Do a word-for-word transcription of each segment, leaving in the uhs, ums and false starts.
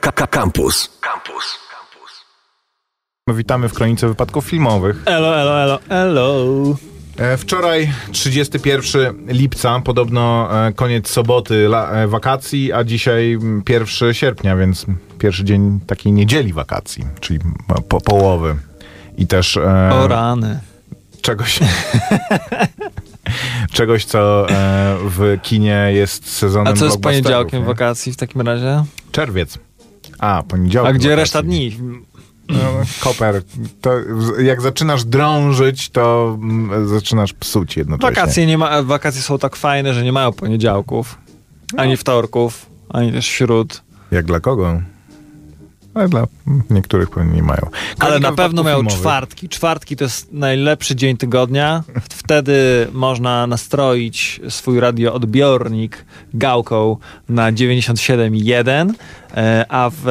Campus. Campus. Witamy w Kronice Wypadków Filmowych. Elo, elo, elo, elo. Wczoraj, trzydziestego pierwszego lipca, podobno koniec soboty wakacji, a dzisiaj pierwszego sierpnia, więc pierwszy dzień takiej niedzieli wakacji, czyli po połowy. I też... E, o rany. Czegoś... czegoś, co e, w kinie jest sezonem blockbusterów. A co jest poniedziałkiem nie? wakacji w takim razie? Czerwiec. A, poniedziałek. A gdzie wakacji. Reszta dni? No, koper. To, jak zaczynasz drążyć, to m, zaczynasz psuć jednocześnie. Wakacje, nie ma, wakacje są tak fajne, że nie mają poniedziałków, no. ani wtorków, ani też śród. Jak dla kogo? Ale dla niektórych pewnie nie mają. Kronika Ale na pewno mają filmowych. czwartki. Czwartki to jest najlepszy dzień tygodnia. Wtedy można nastroić swój radioodbiornik gałką na dziewięćdziesiąt siedem przecinek jeden, a w,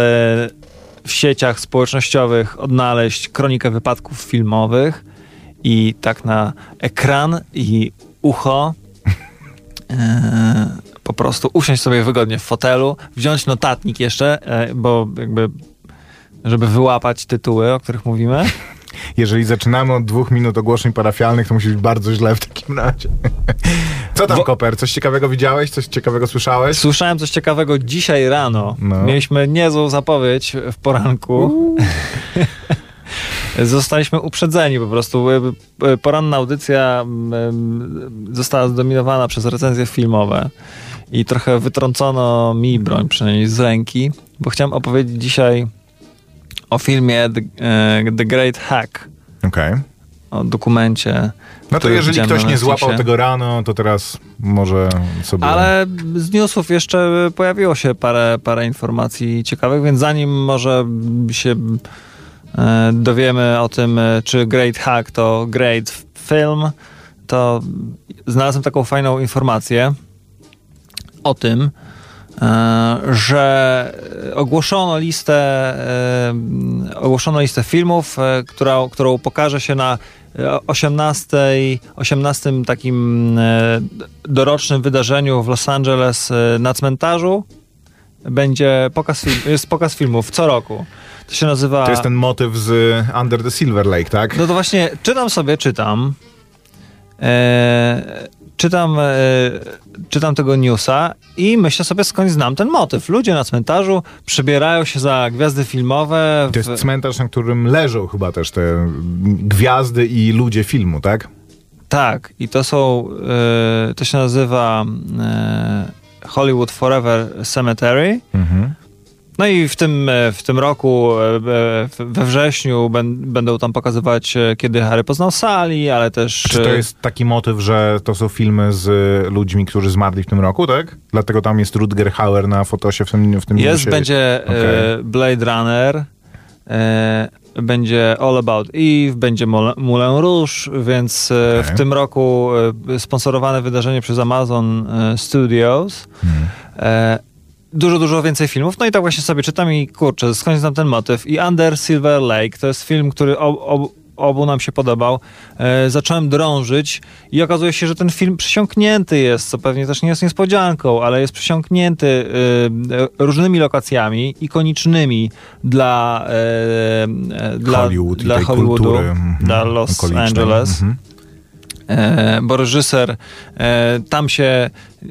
w sieciach społecznościowych odnaleźć Kronikę Wypadków Filmowych i tak na ekran i ucho po prostu usiąść sobie wygodnie w fotelu, wziąć notatnik jeszcze, bo jakby... żeby wyłapać tytuły, o których mówimy. Jeżeli zaczynamy od dwóch minut ogłoszeń parafialnych, to musi być bardzo źle w takim razie. Co tam, Bo... Koper? Coś ciekawego widziałeś? Coś ciekawego słyszałeś? Słyszałem coś ciekawego dzisiaj rano. No. Mieliśmy niezłą zapowiedź w poranku. Zostaliśmy uprzedzeni po prostu. Poranna audycja została zdominowana przez recenzje filmowe. I trochę wytrącono mi broń, przynajmniej z ręki, bo chciałem opowiedzieć dzisiaj o filmie The, The Great Hack. Okej. Okay. O dokumencie. No to jeżeli ktoś nie złapał tego rano, to teraz może sobie... Ale z newsów jeszcze pojawiło się parę, parę informacji ciekawych, więc zanim może się e, dowiemy o tym, czy Great Hack to great film, to znalazłem taką fajną informację o tym, że ogłoszono listę, ogłoszono listę filmów, która, którą pokaże się na osiemnastym takim dorocznym wydarzeniu w Los Angeles na cmentarzu. Będzie pokaz, film, jest pokaz filmów co roku. To się nazywa... To jest ten motyw z Under the Silver Lake, tak? No to właśnie, czytam sobie, czytam. Eee... Czytam, y, czytam tego newsa i myślę sobie, skąd znam ten motyw. Ludzie na cmentarzu przybierają się za gwiazdy filmowe. W... To jest cmentarz, na którym leżą chyba też te gwiazdy i ludzie filmu, tak? Tak. I to są... Y, to się nazywa y, Hollywood Forever Cemetery. Mhm. No i w tym, w tym roku, we wrześniu, będą tam pokazywać Kiedy Harry poznał Sally, ale też... Czy to jest taki motyw, że to są filmy z ludźmi, którzy zmarli w tym roku, tak? Dlatego tam jest Rutger Hauer na fotosie w tym, w tym jest, dzisiaj. Będzie okay. Blade Runner, będzie All About Eve, będzie Moulin Rouge, więc okay. w tym roku sponsorowane wydarzenie przez Amazon Studios. Hmm. Dużo, dużo więcej filmów. No i tak właśnie sobie czytam i kurczę, skąd znam ten motyw. I Under Silver Lake to jest film, który ob, ob, obu nam się podobał. E, zacząłem drążyć i okazuje się, że ten film przesiąknięty jest, co pewnie też nie jest niespodzianką, ale jest przesiąknięty e, różnymi lokacjami ikonicznymi dla, e, dla, Hollywood, dla Hollywoodu, kultury, dla Los Angeles. Mm-hmm. E, bo reżyser e, tam się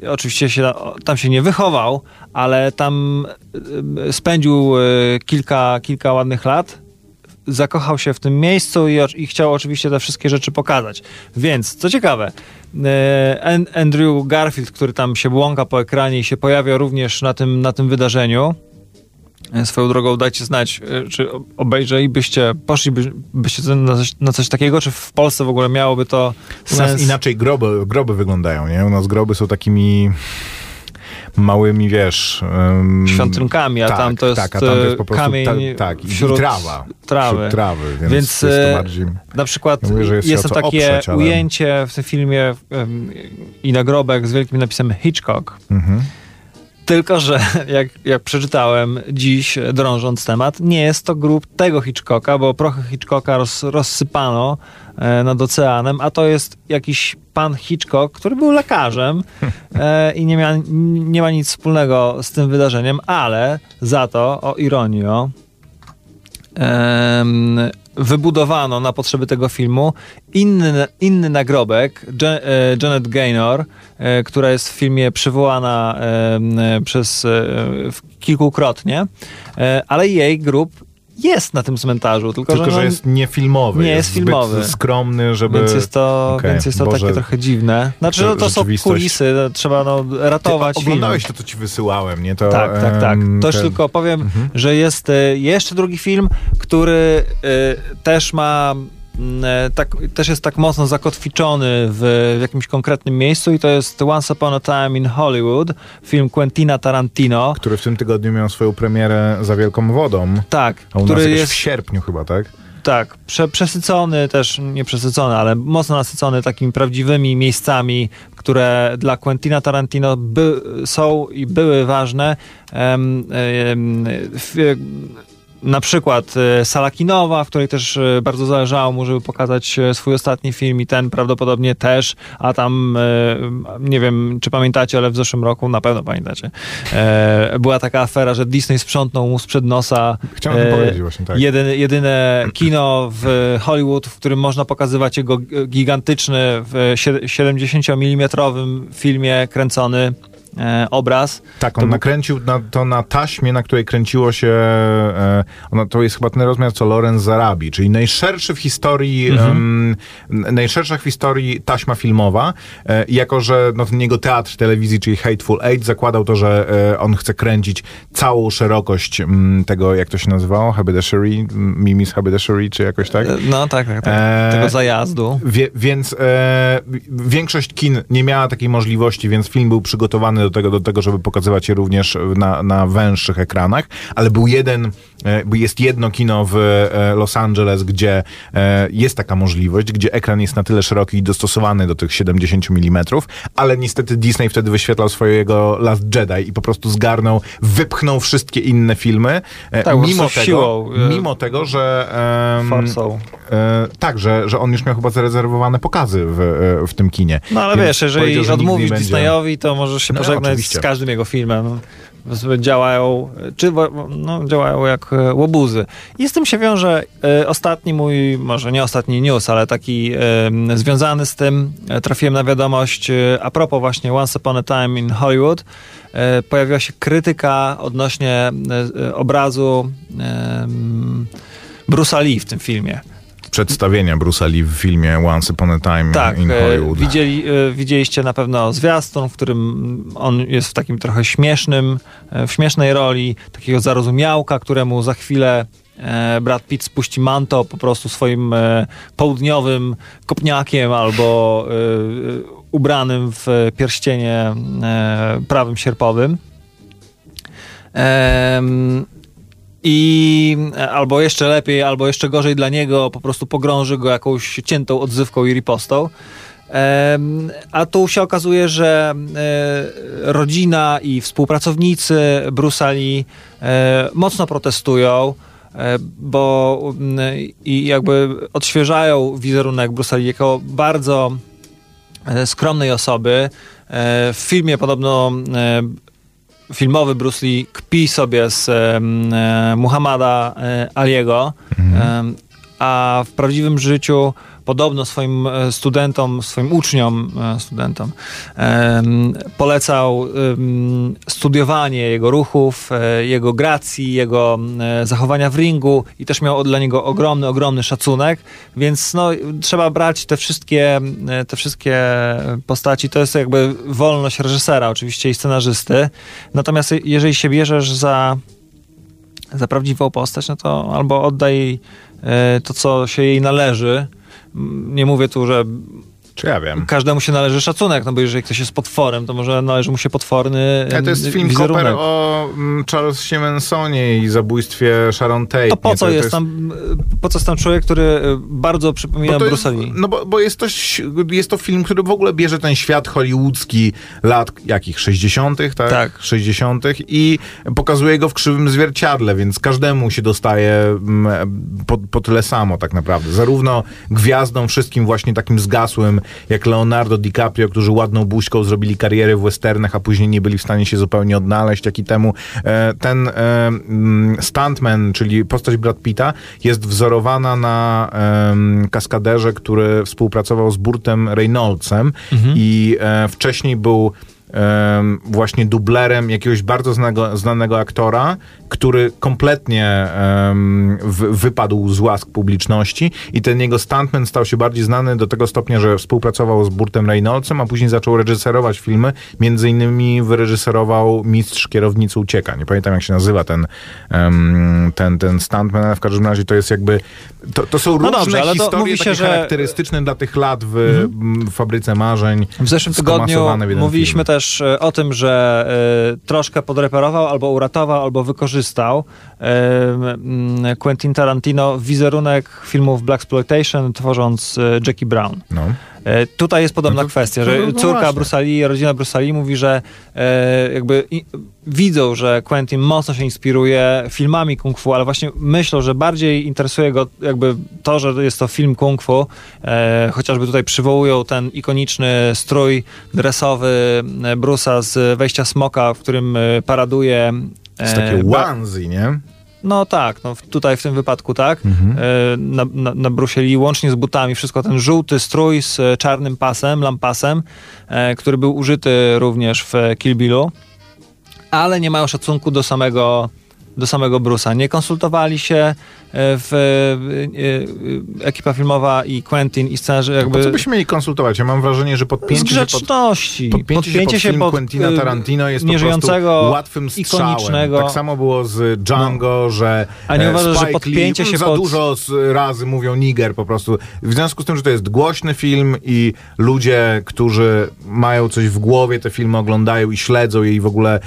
oczywiście się, tam się nie wychował, ale tam e, spędził e, kilka, kilka ładnych lat, zakochał się w tym miejscu i, i chciał oczywiście te wszystkie rzeczy pokazać. Więc, co ciekawe, e, Andrew Garfield, który tam się błąka po ekranie i się pojawia również na tym, na tym wydarzeniu. Swoją drogą dajcie znać, czy obejrzelibyście, poszlibyście na coś, na coś takiego, czy w Polsce w ogóle miałoby to sens? U nas inaczej groby, groby wyglądają, nie? U nas groby są takimi małymi, wiesz... Um, świątynkami, a tak, tam to jest, tak, a tam to jest po prostu kamień ta, tak, i, wśród i trawa, trawy. Wśród trawy, więc, więc to jest to bardziej... Na przykład ja mówię, jest, jest takie oprzeć, ale... ujęcie w tym filmie um, i nagrobek z wielkim napisem Hitchcock. Mhm. Tylko że, jak, jak przeczytałem dziś, drążąc temat, nie jest to grób tego Hitchcocka, bo prochy Hitchcocka roz, rozsypano e, nad oceanem, a to jest jakiś pan Hitchcock, który był lekarzem e, i nie, mia, nie ma nic wspólnego z tym wydarzeniem, ale za to, o ironio, e, wybudowano na potrzeby tego filmu inny, inny nagrobek Je, e, Janet Gaynor, e, która jest w filmie przywołana e, przez e, kilkukrotnie, e, ale jej grób jest na tym cmentarzu. Tylko, tylko że, no, że jest niefilmowy. Nie jest, jest filmowy. Zbyt skromny, żeby... Więc jest to, okay, więc jest to takie trochę dziwne. Znaczy, to, no to są kulisy, trzeba no, ratować. Ty oglądałeś film. To, co ci wysyłałem, nie? To, tak, tak, tak. Toż ten... tylko powiem, mhm. że jest y, jeszcze drugi film, który y, też ma... Tak, też jest tak mocno zakotwiczony w, w jakimś konkretnym miejscu i to jest Once Upon a Time in Hollywood, film Quentina Tarantino. Który w tym tygodniu miał swoją premierę za Wielką Wodą. Tak. A u który nas jest w sierpniu chyba, tak? Tak. Prze, przesycony też, nie przesycony, ale mocno nasycony takimi prawdziwymi miejscami, które dla Quentina Tarantino by, są i były ważne. Um, um, f, Na przykład sala kinowa, w której też bardzo zależało mu, żeby pokazać swój ostatni film i ten prawdopodobnie też, a tam nie wiem, czy pamiętacie, ale w zeszłym roku, na pewno pamiętacie, była taka afera, że Disney sprzątnął mu sprzed nosa Chciałem powiedzieć właśnie, tak. jedyne, jedyne kino w Hollywood, w którym można pokazywać jego gigantyczny w siedemdziesięciomilimetrowym filmie kręcony E, obraz. Tak, on to nakręcił na, to na taśmie, na której kręciło się e, ona, to jest chyba ten rozmiar, co Lawrence zarabi, czyli najszerszy w historii mm-hmm. um, najszersza w historii taśma filmowa, e, jako że no, ten jego teatr telewizji, czyli Hateful Eight, zakładał to, że e, on chce kręcić całą szerokość m, tego, jak to się nazywało, haberdashery, mimis haberdashery, czy jakoś tak? No tak, tak, tak. E, tego zajazdu. Wie, więc e, większość kin nie miała takiej możliwości, więc film był przygotowany do tego, do tego, żeby pokazywać je również na, na węższych ekranach, ale był jeden, jest jedno kino w Los Angeles, gdzie jest taka możliwość, gdzie ekran jest na tyle szeroki i dostosowany do tych siedemdziesięciu milimetrów, ale niestety Disney wtedy wyświetlał swojego Last Jedi i po prostu zgarnął, wypchnął wszystkie inne filmy. Tak, mimo, tego, siłą, mimo tego, że um, tak, że, że on już miał chyba zarezerwowane pokazy w, w tym kinie. No ale więc wiesz, jeżeli odmówisz będzie... Disneyowi, to możesz się no, żegnać z każdym jego filmem. Działają, czy, no, działają jak łobuzy. I z tym się wiąże y, ostatni mój, może nie ostatni news, ale taki y, związany z tym. Trafiłem na wiadomość y, a propos właśnie Once Upon a Time in Hollywood. Y, pojawiła się krytyka odnośnie y, obrazu y, Bruce'a Lee w tym filmie. Przedstawienia Bruce'a Lee w filmie Once Upon a Time tak, in Hollywood. Widzieli, widzieliście na pewno zwiastun, w którym on jest w takim trochę śmiesznym, w śmiesznej roli takiego zarozumiałka, któremu za chwilę Brad Pitt spuści manto po prostu swoim południowym kopniakiem albo ubranym w pierścienie prawym sierpowym. Ehm... I albo jeszcze lepiej, albo jeszcze gorzej dla niego, po prostu pogrąży go jakąś ciętą odzywką i ripostą. Ehm, a tu się okazuje, że e, rodzina i współpracownicy Bruce'a Lee e, mocno protestują, e, bo e, i jakby odświeżają wizerunek Bruce'a Lee jako bardzo e, skromnej osoby. E, w filmie podobno... E, filmowy Bruce Lee kpi sobie z e, Muhammada e, Aliego, mhm. e, a w prawdziwym życiu podobno swoim studentom, swoim uczniom, studentom e, polecał e, studiowanie jego ruchów, e, jego gracji, jego e, zachowania w ringu i też miał dla niego ogromny, ogromny szacunek, więc no, trzeba brać te wszystkie, e, te wszystkie postaci, to jest jakby wolność reżysera oczywiście i scenarzysty, natomiast jeżeli się bierzesz za, za prawdziwą postać, no to albo oddaj e, to, co się jej należy. Nie mówię tu, że Czy ja wiem? Każdemu się należy szacunek, no bo jeżeli ktoś jest potworem, to może należy mu się potworny wizerunek. To jest film Cooper o Charles Siemensonie i zabójstwie Sharon Tate. To po co to jest, to jest tam, po co jest tam człowiek, który bardzo przypomina Bruce'a Lee? No bo, bo jest, to, jest to film, który w ogóle bierze ten świat hollywoodzki lat jakich? sześćdziesiątych, tak? Tak. sześćdziesiątych i pokazuje go w krzywym zwierciadle, więc każdemu się dostaje po, po tyle samo tak naprawdę. Zarówno gwiazdom, wszystkim właśnie takim zgasłym jak Leonardo DiCaprio, którzy ładną buźką zrobili karierę w westernach, a później nie byli w stanie się zupełnie odnaleźć, jak i temu. Ten stuntman, czyli postać Brad Pitta, jest wzorowana na kaskaderze, który współpracował z Burtem Reynoldsem mhm. i wcześniej był właśnie dublerem jakiegoś bardzo znanego, znanego aktora, który kompletnie um, w, wypadł z łask publiczności i ten jego stuntman stał się bardziej znany do tego stopnia, że współpracował z Burtem Reynoldsem, a później zaczął reżyserować filmy. Między innymi wyreżyserował Mistrz Kierownicy Ucieka. Nie pamiętam, jak się nazywa ten, um, ten, ten stuntman, ale w każdym razie to jest jakby... To, to są no różne dobrze, historie to mówi się, takie że... charakterystyczne dla tych lat w mhm. Fabryce Marzeń. W zeszłym tygodniu w mówiliśmy film. też o tym, że y, troszkę podreperował, albo uratował, albo wykorzystał stał. Quentin Tarantino wizerunek filmów blaxploitation, tworząc Jackie Brown. No. Tutaj jest podobna no to, kwestia, że no córka no Bruce'a Lee, rodzina Bruce'a Lee mówi, że e, jakby i, widzą, że Quentin mocno się inspiruje filmami kung fu, ale właśnie myślą, że bardziej interesuje go jakby to, że jest to film kung fu. E, chociażby tutaj przywołują ten ikoniczny strój dresowy Bruce'a z Wejścia Smoka, w którym paraduje To jest takie onesie, nie? No tak, no tutaj w tym wypadku tak. Mhm. Na, na, na Bruce Lee łącznie z butami, wszystko ten żółty strój z czarnym pasem, lampasem, który był użyty również w Kill Billu, ale nie mają szacunku do samego do samego Bruce'a. Nie konsultowali się w, e, e, ekipa filmowa i Quentin i scenarzy jakby... No co byśmy mieli konsultować? Ja mam wrażenie, że podpięcie się pod, podpięcie podpięcie się pod film pod, Quentina Tarantino jest po prostu łatwym strzałem. Tak samo było z Django, no. że A nie uważasz, Spike że podpięcie Lee, się za pod... dużo razy mówią Niger po prostu. W związku z tym, że to jest głośny film i ludzie, którzy mają coś w głowie, te filmy oglądają i śledzą je i w ogóle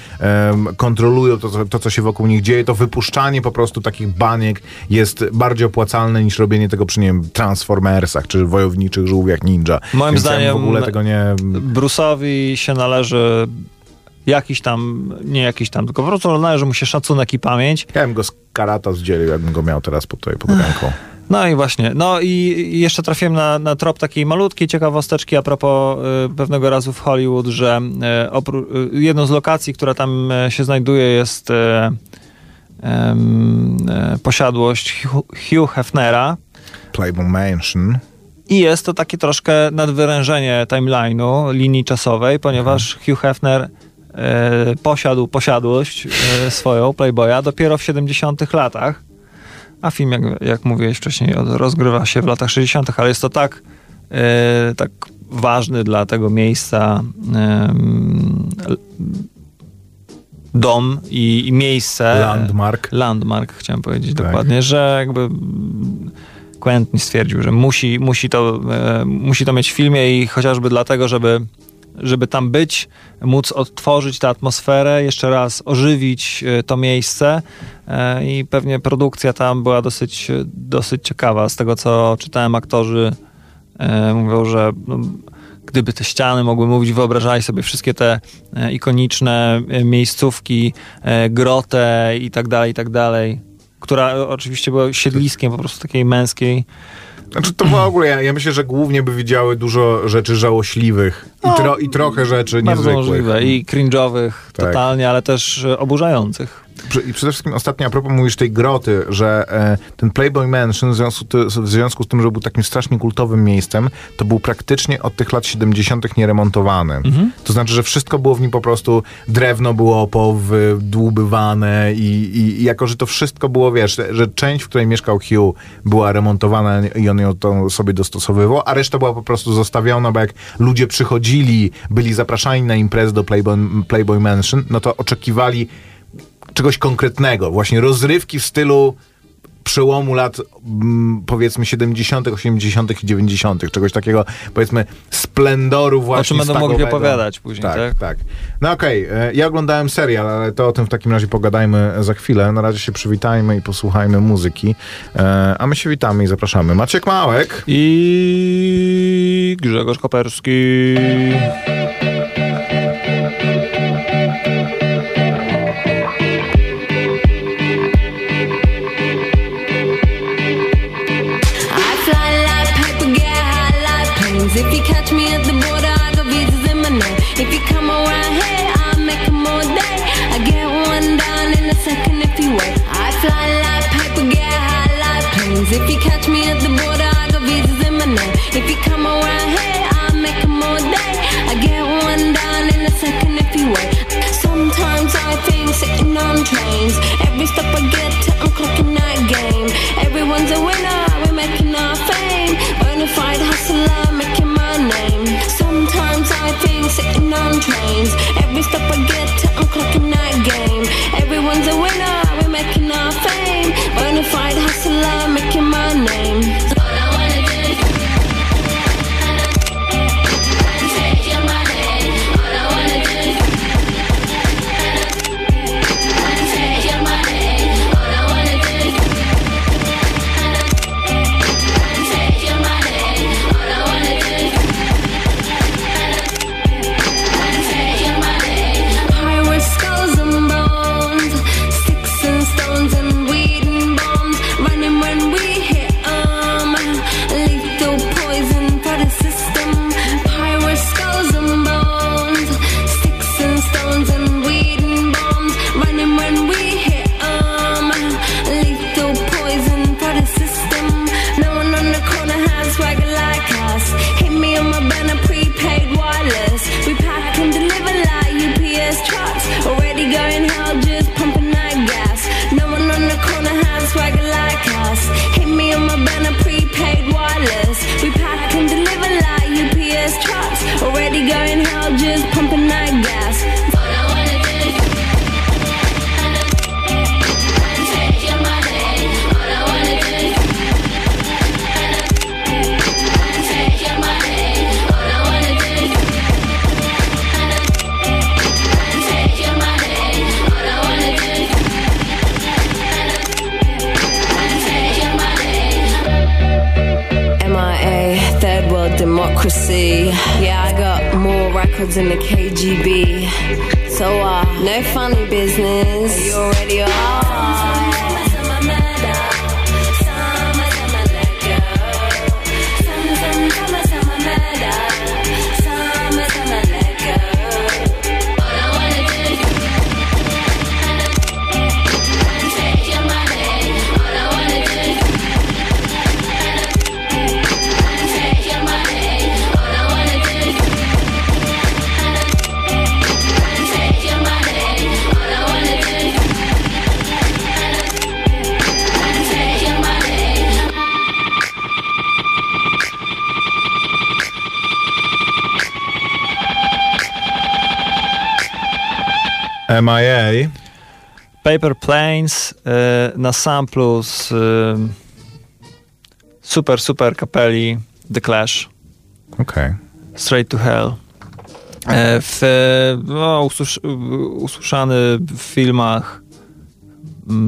um, kontrolują to, to, co się wokół nich dzieje, to wypuszczanie po prostu takich baniek jest bardziej opłacalne niż robienie tego przy, nie wiem, Transformersach czy Wojowniczych Żółwiach Ninja. Moim Więc zdaniem ja w ogóle tego nie... Bruce'owi się należy jakiś tam, nie jakiś tam, tylko po prostu należy mu się szacunek i pamięć. Ja bym go z karata zdzielił, jakbym go miał teraz pod, tutaj pod ręką. No i właśnie. No i jeszcze trafiłem na, na trop takiej malutkiej ciekawosteczki a propos y, pewnego razu w Hollywood, że y, opró- y, jedną z lokacji, która tam y, się znajduje jest... Y, posiadłość Hugh Hefnera. Playboy Mansion. I jest to takie troszkę nadwyrężenie timeline'u, linii czasowej, ponieważ mhm. Hugh Hefner y, posiadł posiadłość y, swoją, Playboya, dopiero w siedemdziesiątych latach. A film, jak, jak mówiłeś wcześniej, rozgrywa się w latach sześćdziesiątych, ale jest to tak, y, tak ważny dla tego miejsca y, dom i, i miejsce. Landmark. Landmark, chciałem powiedzieć tak. dokładnie, że jakby Quentin stwierdził, że musi, musi, to, e, musi to mieć w filmie i chociażby dlatego, żeby, żeby tam być, móc odtworzyć tę atmosferę, jeszcze raz ożywić to miejsce e, i pewnie produkcja tam była dosyć, dosyć ciekawa. Z tego, co czytałem, aktorzy e, mówią, że... No, gdyby te ściany mogły mówić, wyobrażali sobie wszystkie te e, ikoniczne e, miejscówki, e, grotę i tak dalej, i tak dalej, która oczywiście była siedliskiem po prostu takiej męskiej. Znaczy to w ogóle, ja, ja myślę, że głównie by widziały dużo rzeczy żałośliwych i, tro, no, i trochę rzeczy niezwykłych. Bardzo możliwe i cringe'owych tak. totalnie, ale też oburzających. I przede wszystkim ostatnio, a propos mówisz tej groty, że e, ten Playboy Mansion w związku, ty, w związku z tym, że był takim strasznie kultowym miejscem, to był praktycznie od tych lat siedemdziesiątych nieremontowany. Mhm. To znaczy, że wszystko było w nim po prostu, drewno było powydłubywane i, i, i jako, że to wszystko było, wiesz, że część, w której mieszkał Hugh, była remontowana i on ją to sobie dostosowywał, a reszta była po prostu zostawiona, bo jak ludzie przychodzili, byli zapraszani na imprezę do Playboy, Playboy Mansion, no to oczekiwali czegoś konkretnego, właśnie rozrywki w stylu przełomu lat mm, powiedzmy siedemdziesiątych, osiemdziesiątych i dziewięćdziesiątych czegoś takiego, powiedzmy splendoru właśnie. O czym będą mogli opowiadać później, tak? Tak, tak. No okej, okay. Ja oglądałem serial, ale to o tym w takim razie pogadajmy za chwilę. Na razie się przywitajmy i posłuchajmy muzyki. E, a my się witamy i zapraszamy. Maciek Małek i Grzegorz Koperski. If you catch me at the border, I got visas in my name. If you come around here, I'll make them all day. I get one down in a second if you wait. I fly like paper, get high like planes. If you catch me at the border, I got visas in my name. If you come around here, I'll make them all day. I get one down in a second if you wait. Sometimes I think sitting on trains. Every stop I get to, I'm clocking that game. Everyone's a winner, we're making our fame. Bonafide hustler, making name. Sometimes I think sitting on trains. Every stop I get to, I'm clocking that game. Everyone's a winner, we're making our fame. Bonafide hustler, making my name. Yeah, I got more records than the K G B. So, uh, no funny business. Are you already are? M I A. Paper Planes y, na samplu z y, super, super kapeli The Clash. Okay. Straight to Hell. Y, w, no, usłysz, usłyszany w filmach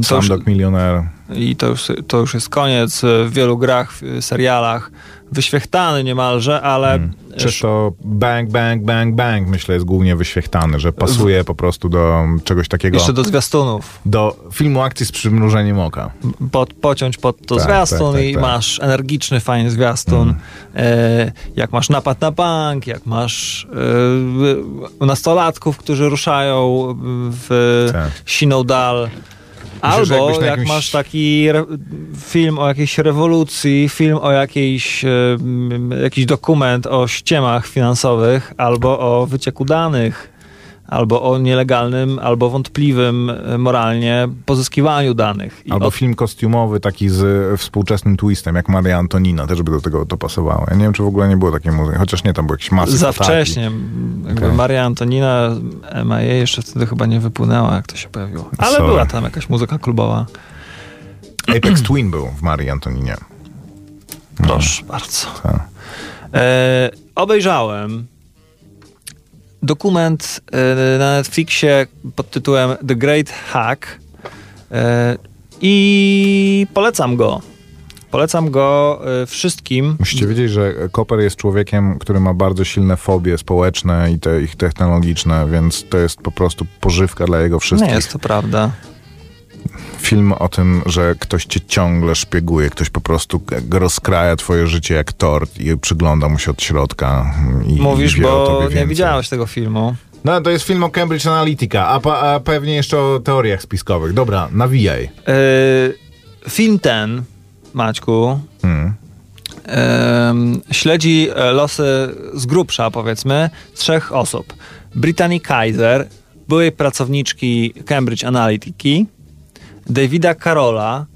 Slumdog Millionaire. I to już, to już jest koniec. W wielu grach, w serialach wyświechtany niemalże, ale... Hmm. Czy to bang, bang, bang, bang, myślę, jest głównie wyświechtany, że pasuje po prostu do czegoś takiego... Jeszcze do zwiastunów. Do filmu akcji z przymrużeniem oka. Pod, pociąć pod to tak, zwiastun tak, tak, i tak. Masz energiczny, fajny zwiastun. Hmm. E, jak masz napad na bank, jak masz e, nastolatków, którzy ruszają w tak. siną dal... Myślę, albo jak jakimś... masz taki re- film o jakiejś rewolucji, film o jakiejś, y- jakiś dokument o ściemach finansowych, albo o wycieku danych, albo o nielegalnym, albo wątpliwym moralnie pozyskiwaniu danych. I albo od... film kostiumowy taki z współczesnym twistem, jak Maria Antonina, też by do tego to pasowało. Ja nie wiem, czy w ogóle nie było takiej muzyki, chociaż nie, tam był jakiś masy. Za potaki. Wcześnie. Okay. Maria Antonina, M I A jeszcze wtedy chyba nie wypłynęła, jak to się pojawiło. Ale Sorry. Była tam jakaś muzyka klubowa. Apex Twin był w Marii Antoninie. Proszę no. bardzo. Tak. E, obejrzałem dokument e, na Netflixie pod tytułem The Great Hack e, i polecam go. Polecam go y, wszystkim. Musicie wiedzieć, że Cooper jest człowiekiem, który ma bardzo silne fobie społeczne i te ich technologiczne, więc to jest po prostu pożywka dla jego wszystkich. Nie jest to prawda. Film o tym, że ktoś cię ciągle szpieguje, ktoś po prostu rozkraja twoje życie jak tort i przygląda mu się od środka. I, Mówisz, i bo nie widziałeś tego filmu. No, to jest film o Cambridge Analytica, a, pa, a pewnie jeszcze o teoriach spiskowych. Dobra, nawijaj. Yy, film ten... Maćku, hmm. um, śledzi losy z grubsza, powiedzmy, trzech osób. Brittany Kaiser, byłej pracowniczki Cambridge Analytica, Davida Carolla,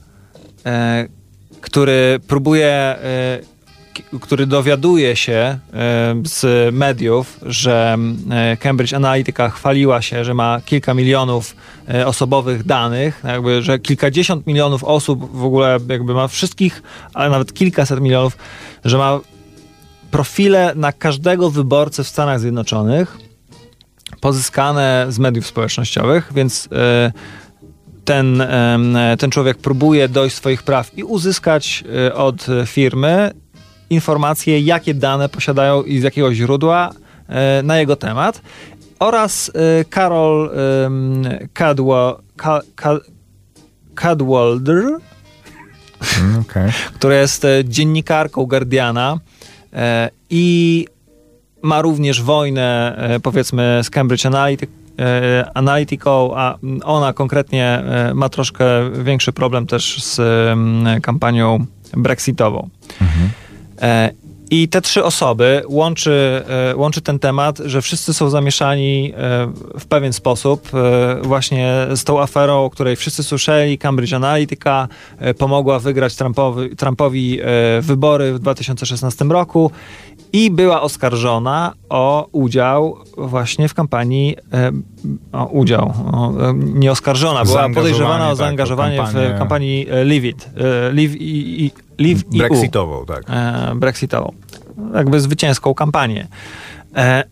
e, który próbuje, e, który dowiaduje się e, z mediów, że Cambridge Analytica chwaliła się, że ma kilka milionów osobowych danych, jakby, że kilkadziesiąt milionów osób w ogóle jakby ma wszystkich, ale nawet kilkaset milionów, że ma profile na każdego wyborcę w Stanach Zjednoczonych pozyskane z mediów społecznościowych, więc ten, ten człowiek próbuje dojść swoich praw i uzyskać od firmy informacje, jakie dane posiadają i z jakiego źródła na jego temat. Oraz y, Carol y, Cadwa, Ka, Ka, Cadwalder, okay. która jest y, dziennikarką Guardiana y, i ma również wojnę, y, powiedzmy, z Cambridge Analytic, y, Analytica, a ona konkretnie y, ma troszkę większy problem też z y, kampanią brexitową. Mhm. Y, I te trzy osoby łączy, łączy ten temat, że wszyscy są zamieszani w pewien sposób właśnie z tą aferą, o której wszyscy słyszeli. Cambridge Analytica pomogła wygrać Trumpowi, Trumpowi wybory w dwa tysiące szesnastym roku i była oskarżona o udział właśnie w kampanii, o udział, o, nie oskarżona, była podejrzewana o zaangażowanie tak, kampanię... w kampanii Leave It, Leave i, i Leave brexitową, tak. E, brexitową. Jakby zwycięską kampanię. E,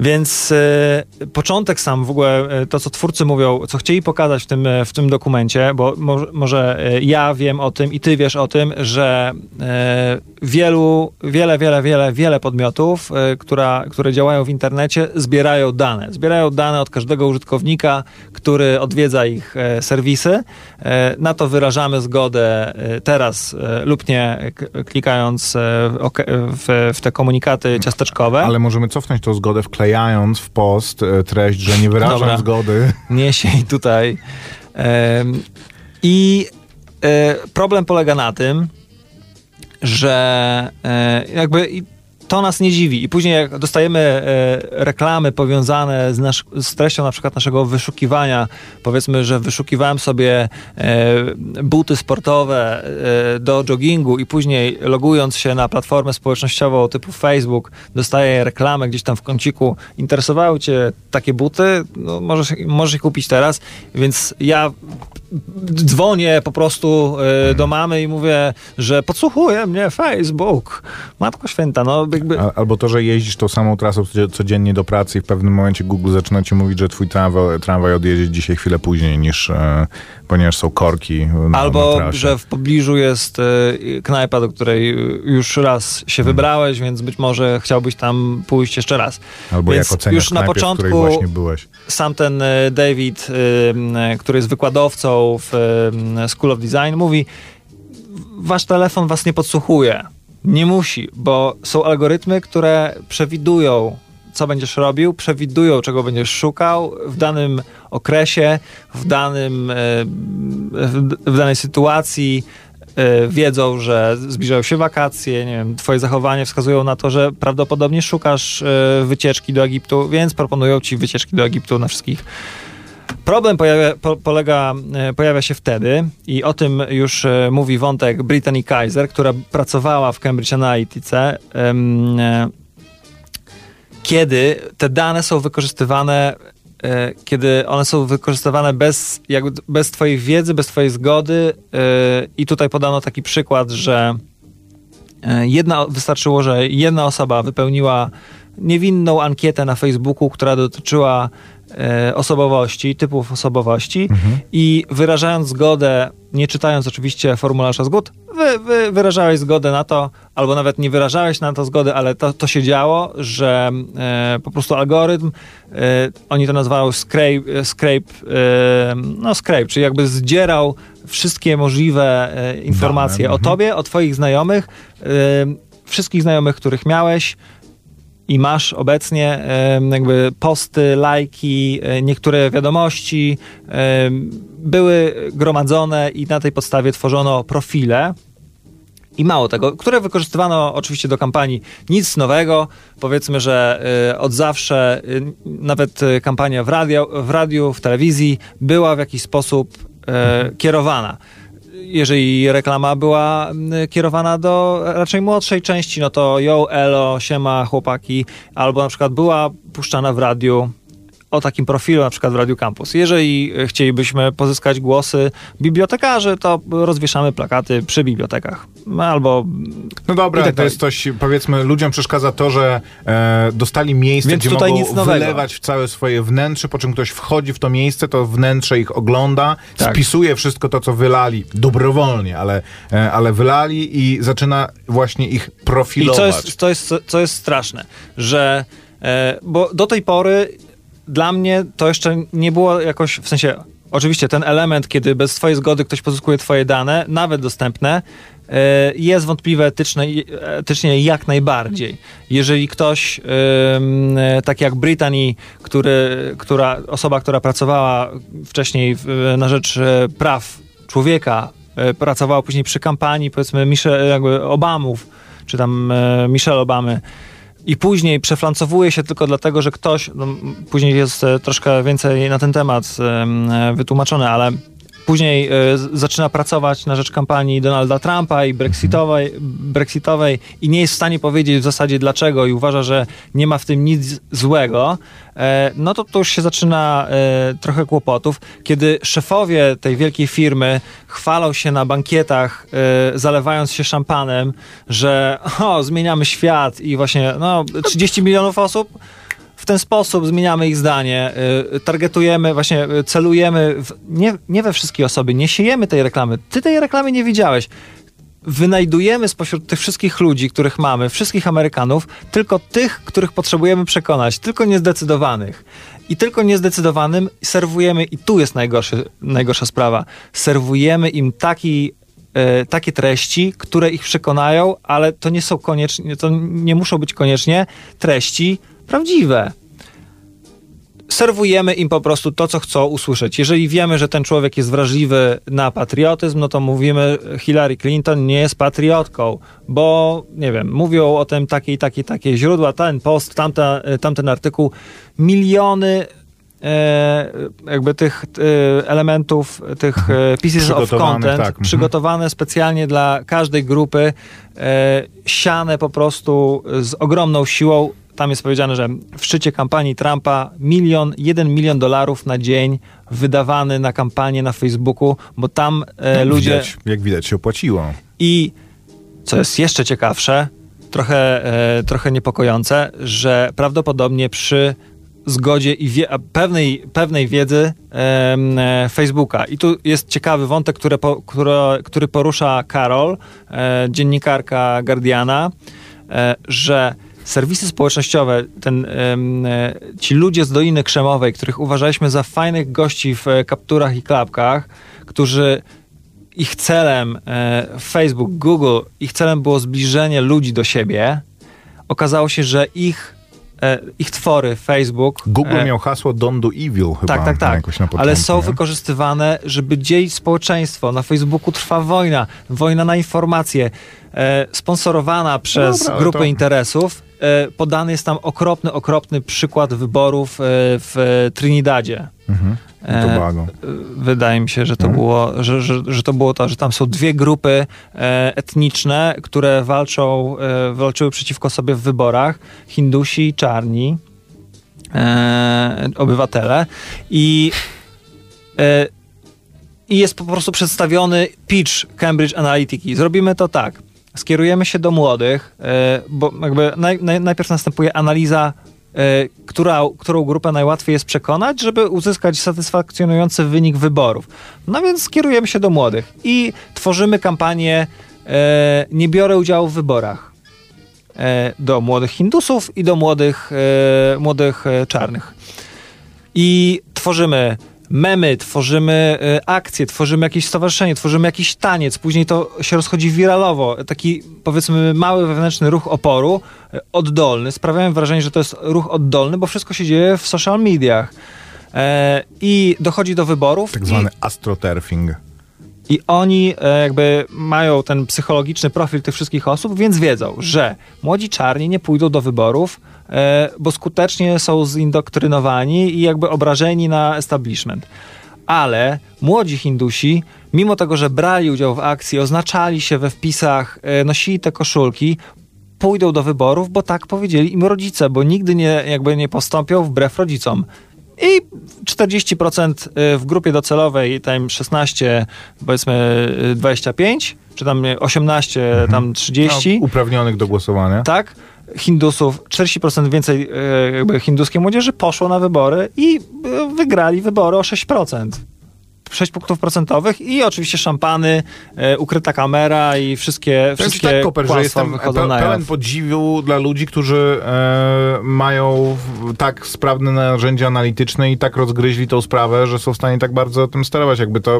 więc e, początek sam, w ogóle e, to, co twórcy mówią, co chcieli pokazać w tym, e, w tym dokumencie, bo mo- może e, ja wiem o tym i ty wiesz o tym, że e, wielu, wiele, wiele, wiele, wiele podmiotów, e, która, które działają w internecie, zbierają dane. Zbierają dane od każdego użytkownika, który odwiedza ich e, serwisy. E, na to wyrażamy zgodę e, teraz e, lub nie, k- klikając e, ok- w, w te komunikaty ciasteczkowe. Ale możemy cofnąć tą zgodę, wklejając w post treść, że nie wyrażam Dobra. zgody. Nie siej tutaj. Ym, I y, problem polega na tym, że y, jakby to nas nie dziwi. I później jak dostajemy y, reklamy powiązane z, nasz, z treścią na przykład naszego wyszukiwania, powiedzmy, że wyszukiwałem sobie y, buty sportowe y, do joggingu i później logując się na platformę społecznościową typu Facebook dostaję reklamę gdzieś tam w kąciku. Interesowały cię takie buty? No, możesz, możesz je kupić teraz. Więc ja dzwonię po prostu y, do mamy i mówię, że podsłuchuje mnie Facebook. Matko Święta, no jakby... Albo to, że jeździsz tą samą trasą codziennie do pracy i w pewnym momencie Google zaczyna ci mówić, że twój tramwaj, tramwaj odjedzie dzisiaj chwilę później, niż, e, ponieważ są korki na, albo, na trasie. Że w pobliżu jest e, knajpa, do której już raz się hmm. wybrałeś, więc być może chciałbyś tam pójść jeszcze raz. Albo więc jak oceniasz już knajpie, na początku, w której właśnie byłeś. Sam ten e, David, e, który jest wykładowcą w e, School of Design, mówi, wasz telefon was nie podsłuchuje. Nie musi, bo są algorytmy, które przewidują, co będziesz robił, przewidują, czego będziesz szukał w danym okresie, w, danym, w danej sytuacji. Wiedzą, że zbliżają się wakacje, nie wiem, twoje zachowanie wskazują na to, że prawdopodobnie szukasz wycieczki do Egiptu, więc proponują ci wycieczki do Egiptu na wszystkich. Problem pojawia, po, polega, pojawia się wtedy i o tym już e, mówi wątek Brittany Kaiser, która pracowała w Cambridge Analytice, em, e, kiedy te dane są wykorzystywane kiedy one są wykorzystywane bez, jakby, bez twojej wiedzy, bez twojej zgody. I tutaj podano taki przykład, że jedna, wystarczyło, że jedna osoba wypełniła niewinną ankietę na Facebooku, która dotyczyła osobowości, typów osobowości, mhm. i wyrażając zgodę, nie czytając oczywiście formularza zgód, wy, wy wyrażałeś zgodę na to, albo nawet nie wyrażałeś na to zgody, ale to, to się działo, że e, po prostu algorytm, e, oni to nazywają scrape, scrape e, no scrape, czyli jakby zdzierał wszystkie możliwe e, informacje Dane. o mhm. tobie, o twoich znajomych, e, wszystkich znajomych, których miałeś i masz obecnie, jakby posty, lajki, niektóre wiadomości były gromadzone i na tej podstawie tworzono profile. I mało tego, które wykorzystywano oczywiście do kampanii. Nic nowego, powiedzmy, że od zawsze nawet kampania w radio, w radiu, w telewizji była w jakiś sposób kierowana. Jeżeli reklama była kierowana do raczej młodszej części, no to yo, elo, siema, chłopaki, albo na przykład była puszczana w radiu o takim profilu, na przykład w Radiu Campus. Jeżeli chcielibyśmy pozyskać głosy bibliotekarzy, to rozwieszamy plakaty przy bibliotekach. Albo... No dobra, tak to jest coś, powiedzmy, ludziom przeszkadza to, że e, dostali miejsce, więc gdzie mogą wylewać w całe swoje wnętrze, po czym ktoś wchodzi w to miejsce, to wnętrze ich ogląda, tak. spisuje wszystko to, co wylali, dobrowolnie, ale, e, ale wylali i zaczyna właśnie ich profilować. I co jest, co jest, co jest straszne, że e, bo do tej pory dla mnie to jeszcze nie było jakoś, w sensie, oczywiście ten element, kiedy bez twojej zgody ktoś pozyskuje twoje dane, nawet dostępne, jest wątpliwe etyczne, etycznie jak najbardziej. Jeżeli ktoś, tak jak Brittany, który, która, osoba, która pracowała wcześniej na rzecz praw człowieka, pracowała później przy kampanii, powiedzmy, Michelle, jakby Obamów, czy tam Michelle Obamy, i później przeflancowuje się tylko dlatego, że ktoś, no, później jest e, troszkę więcej na ten temat e, wytłumaczone, ale później e, zaczyna pracować na rzecz kampanii Donalda Trumpa i brexitowej, brexitowej i nie jest w stanie powiedzieć w zasadzie dlaczego i uważa, że nie ma w tym nic złego, e, no to tu już się zaczyna e, trochę kłopotów. Kiedy szefowie tej wielkiej firmy chwalą się na bankietach, e, zalewając się szampanem, że o, zmieniamy świat i właśnie no, trzydzieści milionów osób, w ten sposób zmieniamy ich zdanie, y, targetujemy, właśnie celujemy, w, nie, nie we wszystkie osoby, nie siejemy tej reklamy. Ty tej reklamy nie widziałeś. Wynajdujemy spośród tych wszystkich ludzi, których mamy, wszystkich Amerykanów, tylko tych, których potrzebujemy przekonać, tylko niezdecydowanych. I tylko niezdecydowanym serwujemy, i tu jest najgorszy, najgorsza sprawa, serwujemy im taki takie treści, które ich przekonają, ale to nie są koniecznie, to nie muszą być koniecznie treści prawdziwe. Serwujemy im po prostu to, co chcą usłyszeć. Jeżeli wiemy, że ten człowiek jest wrażliwy na patriotyzm, no to mówimy, Hillary Clinton nie jest patriotką, bo, nie wiem, mówią o tym takie i takie, takie źródła, ten post, tamta, tamten artykuł, miliony E, jakby tych e, elementów, tych e, pieces of content, tak. przygotowane specjalnie dla każdej grupy, e, siane po prostu z ogromną siłą. Tam jest powiedziane, że w szczycie kampanii Trumpa milion, jeden milion dolarów na dzień wydawany na kampanię na Facebooku, bo tam e, jak ludzie... Widać, jak widać się opłaciło. I co jest jeszcze ciekawsze, trochę, e, trochę niepokojące, że prawdopodobnie przy zgodzie i wie, pewnej, pewnej wiedzy e, Facebooka. I tu jest ciekawy wątek, który, po, który, który porusza Karol, e, dziennikarka Guardiana, e, że serwisy społecznościowe, ten, e, ci ludzie z Doliny Krzemowej, których uważaliśmy za fajnych gości w kapturach i klapkach, którzy ich celem, e, Facebook, Google, ich celem było zbliżenie ludzi do siebie, okazało się, że ich E, ich twory, Facebook... Google e, miał hasło Don't do evil chyba. Tak, tak, tak. Jakoś na początku, ale są nie? wykorzystywane, żeby dzielić społeczeństwo. Na Facebooku trwa wojna. Wojna na informacje. E, sponsorowana przez no dobra, grupy to... interesów. E, podany jest tam okropny, okropny przykład wyborów e, w Trinidadzie. Mhm. E, wydaje mi się, że to, mhm. było, że, że, że to było to, że tam są dwie grupy e, etniczne, które walczą, e, walczyły przeciwko sobie w wyborach. Hindusi i czarni. e, obywatele i e, i jest po prostu przedstawiony pitch Cambridge Analytica. Zrobimy to tak. Skierujemy się do młodych, e, bo jakby naj, naj, najpierw następuje analiza, e, która, którą grupę najłatwiej jest przekonać, żeby uzyskać satysfakcjonujący wynik wyborów. No więc skierujemy się do młodych i tworzymy kampanię e, nie biorę udziału w wyborach. Do młodych Hindusów i do młodych, e, młodych czarnych. I tworzymy memy, tworzymy e, akcje, tworzymy jakieś stowarzyszenie, tworzymy jakiś taniec. Później to się rozchodzi wiralowo. Taki, powiedzmy, mały wewnętrzny ruch oporu, e, oddolny. Sprawiałem wrażenie, że to jest ruch oddolny, bo wszystko się dzieje w social mediach. E, I dochodzi do wyborów. Tak zwany astroturfing. I oni e, jakby mają ten psychologiczny profil tych wszystkich osób, więc wiedzą, że młodzi czarni nie pójdą do wyborów, e, bo skutecznie są zindoktrynowani i jakby obrażeni na establishment. Ale młodzi Hindusi, mimo tego, że brali udział w akcji, oznaczali się we wpisach, e, nosili te koszulki, pójdą do wyborów, bo tak powiedzieli im rodzice, bo nigdy nie, jakby nie postąpią wbrew rodzicom. I czterdzieści procent w grupie docelowej, tam szesnaście, powiedzmy dwadzieścia pięć, czy tam osiemnaście, mhm. tam trzydzieści. No, uprawnionych do głosowania. Tak. Hindusów, czterdzieści procent więcej jakby hinduskiej młodzieży poszło na wybory i wygrali wybory o sześć procent. sześć punktów procentowych i oczywiście szampany, e, ukryta kamera i wszystkie to wszystkie tak, Koper, że jestem pe- pełen podziwu dla ludzi, którzy e, mają tak sprawne narzędzia analityczne i tak rozgryźli tą sprawę, że są w stanie tak bardzo tym sterować. Jakby to...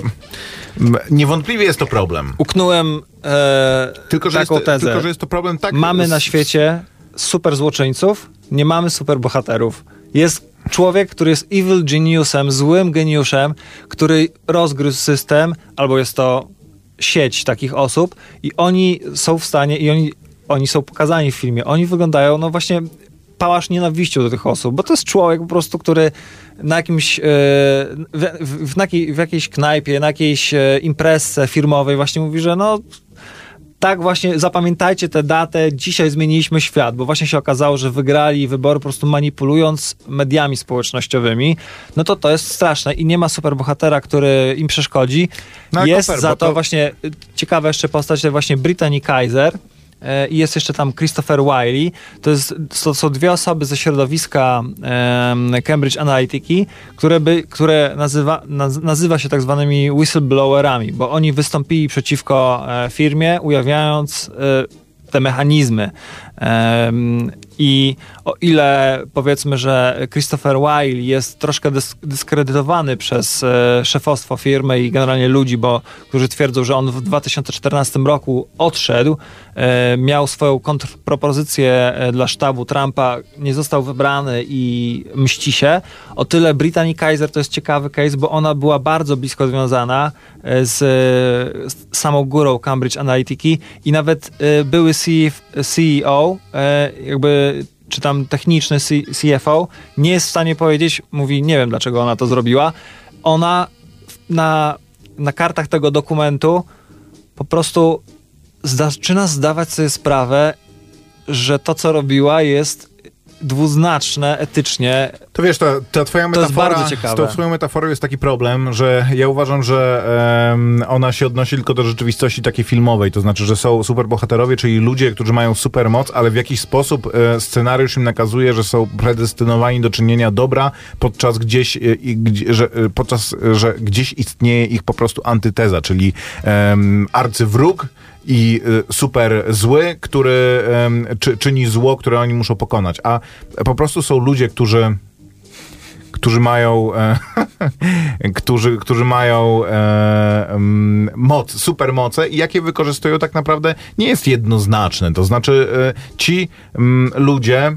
Niewątpliwie jest to problem. Uknąłem e, tylko, że taką jest, tezę. Tylko, że jest to problem tak... Mamy na świecie super złoczyńców, nie mamy super bohaterów. Jest człowiek, który jest evil geniusem, złym geniuszem, który rozgryzł system, albo jest to sieć takich osób i oni są w stanie, i oni, oni są pokazani w filmie, oni wyglądają, no właśnie pałasz nienawiścią do tych osób, bo to jest człowiek po prostu, który na jakimś, yy, w, w, w, w jakiejś knajpie, na jakiejś yy, imprezce firmowej właśnie mówi, że no... Tak właśnie, zapamiętajcie tę datę, dzisiaj zmieniliśmy świat, bo właśnie się okazało, że wygrali wybory po prostu manipulując mediami społecznościowymi, no to to jest straszne i nie ma superbohatera, który im przeszkodzi. No, jest super, za to, to właśnie ciekawa jeszcze postać, to właśnie Brittany Kaiser i jest jeszcze tam Christopher Wiley. To, jest, to są dwie osoby ze środowiska um, Cambridge Analytica, które, by, które nazywa, naz, nazywa się tak zwanymi whistleblowerami, bo oni wystąpili przeciwko e, firmie, ujawniając e, te mechanizmy. E, I o ile powiedzmy, że Christopher Wiley jest troszkę dys- dyskredytowany przez e, szefostwo firmy i generalnie ludzi, bo którzy twierdzą, że on w dwa tysiące czternastym roku odszedł, e, miał swoją kontrpropozycję e, dla sztabu Trumpa, nie został wybrany i mści się, o tyle Brittany Kaiser to jest ciekawy case, bo ona była bardzo blisko związana e, z, z samą górą Cambridge Analytica i nawet e, były C E O, e, jakby czy tam techniczny C F O nie jest w stanie powiedzieć, mówi, nie wiem dlaczego ona to zrobiła. Ona na, na kartach tego dokumentu po prostu zaczyna zdawać sobie sprawę, że to, co robiła, jest dwuznaczne, etycznie. To wiesz, ta, ta twoja metafora, to jest bardzo z twoją metaforą jest taki problem, że ja uważam, że um, ona się odnosi tylko do rzeczywistości takiej filmowej, to znaczy, że są superbohaterowie, czyli ludzie, którzy mają supermoc, ale w jakiś sposób e, scenariusz im nakazuje, że są predestynowani do czynienia dobra, podczas gdzieś, e, gdzie, że, podczas, że gdzieś istnieje ich po prostu antyteza, czyli e, arcywróg i super zły, który czy, czyni zło, które oni muszą pokonać. A po prostu są ludzie, którzy którzy mają którzy, którzy mają e, moc, supermoce i jakie wykorzystują tak naprawdę nie jest jednoznaczne. To znaczy ci m, ludzie